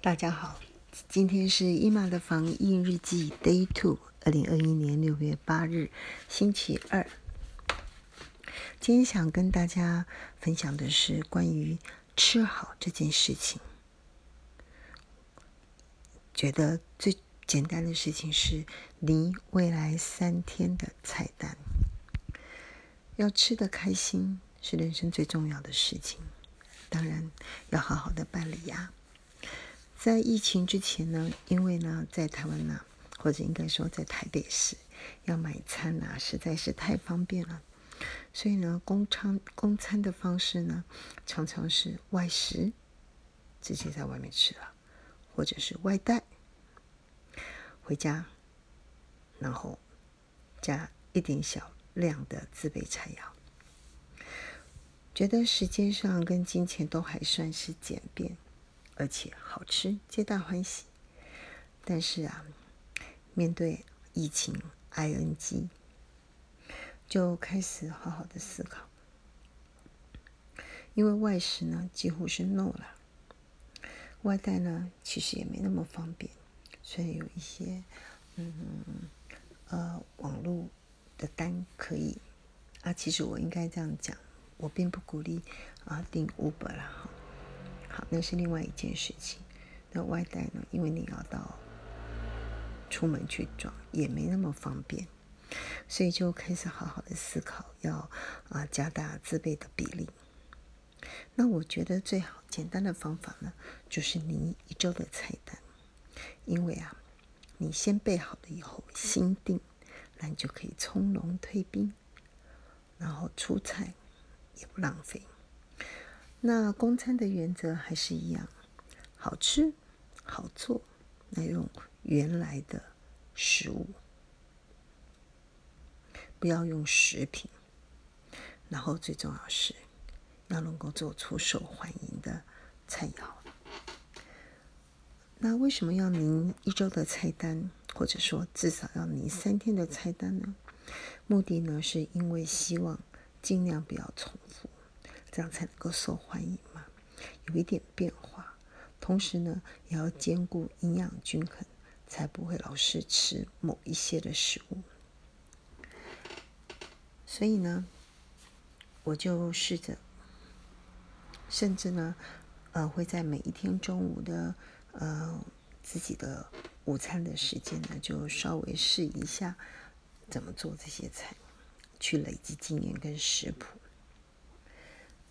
大家好，今天是伊玛的防疫日记 Day 2 2021年6月8日星期二。今天想跟大家分享的是关于吃好这件事情。觉得最简单的事情是你未来3天的菜单。要吃得开心是人生最重要的事情，当然要好好的办理呀。在疫情之前呢，因为呢在台湾呢，或者应该说在台北市要买餐啊实在是太方便了，所以呢供餐的方式呢常常是外食，直接在外面吃了，或者是外带回家，然后加一点小量的自备菜肴。觉得时间上跟金钱都还算是简便，而且好吃，皆大欢喜。但是啊，面对疫情 ING， 就开始好好的思考，因为外食呢几乎是 no 了，外带呢其实也没那么方便，所以有一些网络的单可以啊，其实我应该这样讲，我并不鼓励啊订 Uber 啦哈。好，那是另外一件事情。那外带呢，因为你要到出门去装也没那么方便，所以就开始好好的思考要加大自备的比例。那我觉得最好简单的方法呢，就是你一周的菜单，因为啊你先备好了以后心定，那你就可以从容退兵，然后出菜也不浪费。那供餐的原则还是一样，好吃好做，那用原来的食物，不要用食品，然后最重要是要能够做出受欢迎的菜肴。那为什么要您一周的菜单，或者说至少要您3天的菜单呢？目的呢是因为希望尽量不要重复，这样才能够受欢迎嘛，有一点变化，同时呢也要兼顾营养均衡，才不会老是吃某一些的食物。所以呢我就试着，甚至呢会在每一天中午的自己的午餐的时间呢，就稍微试一下怎么做这些菜，去累积经验跟食谱。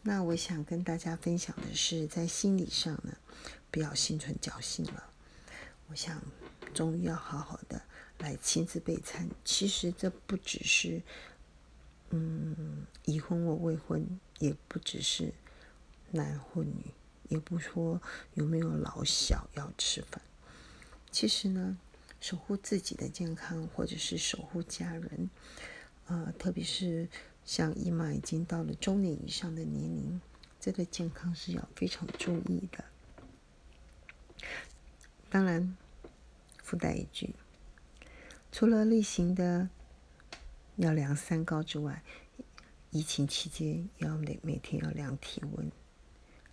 那我想跟大家分享的是，在心理上呢，不要心存侥幸了。我想，终于要好好的来亲自备餐。其实这不只是，已婚或未婚，也不只是男或女，也不说有没有老小要吃饭。其实呢，守护自己的健康，或者是守护家人，特别是像伊玛已经到了中年以上的年龄，这个健康是要非常注意的。当然，附带一句，除了例行的要量三高之外，疫情期间要每天要量体温、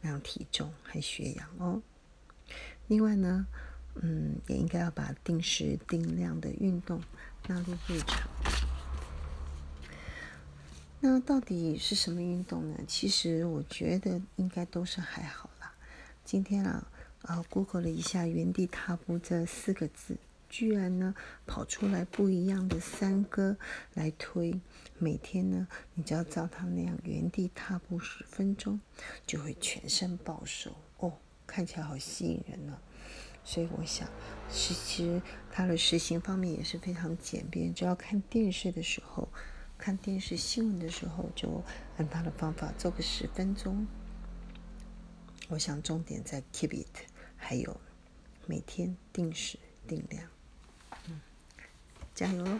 量体重和血氧哦。另外呢，也应该要把定时定量的运动纳入日常。那到底是什么运动呢？其实我觉得应该都是还好啦。今天啊，Google 了一下“原地踏步”这4个字，居然呢跑出来不一样的3个来推。每天呢，你只要照他那样原地踏步10分钟，就会全身暴瘦哦，看起来好吸引人啊。所以我想，其实它的实行方面也是非常简便，只要看电视的时候。看电视新闻的时候，就按他的方法做个10分钟。我想重点在 keep it， 还有每天定时定量。加油！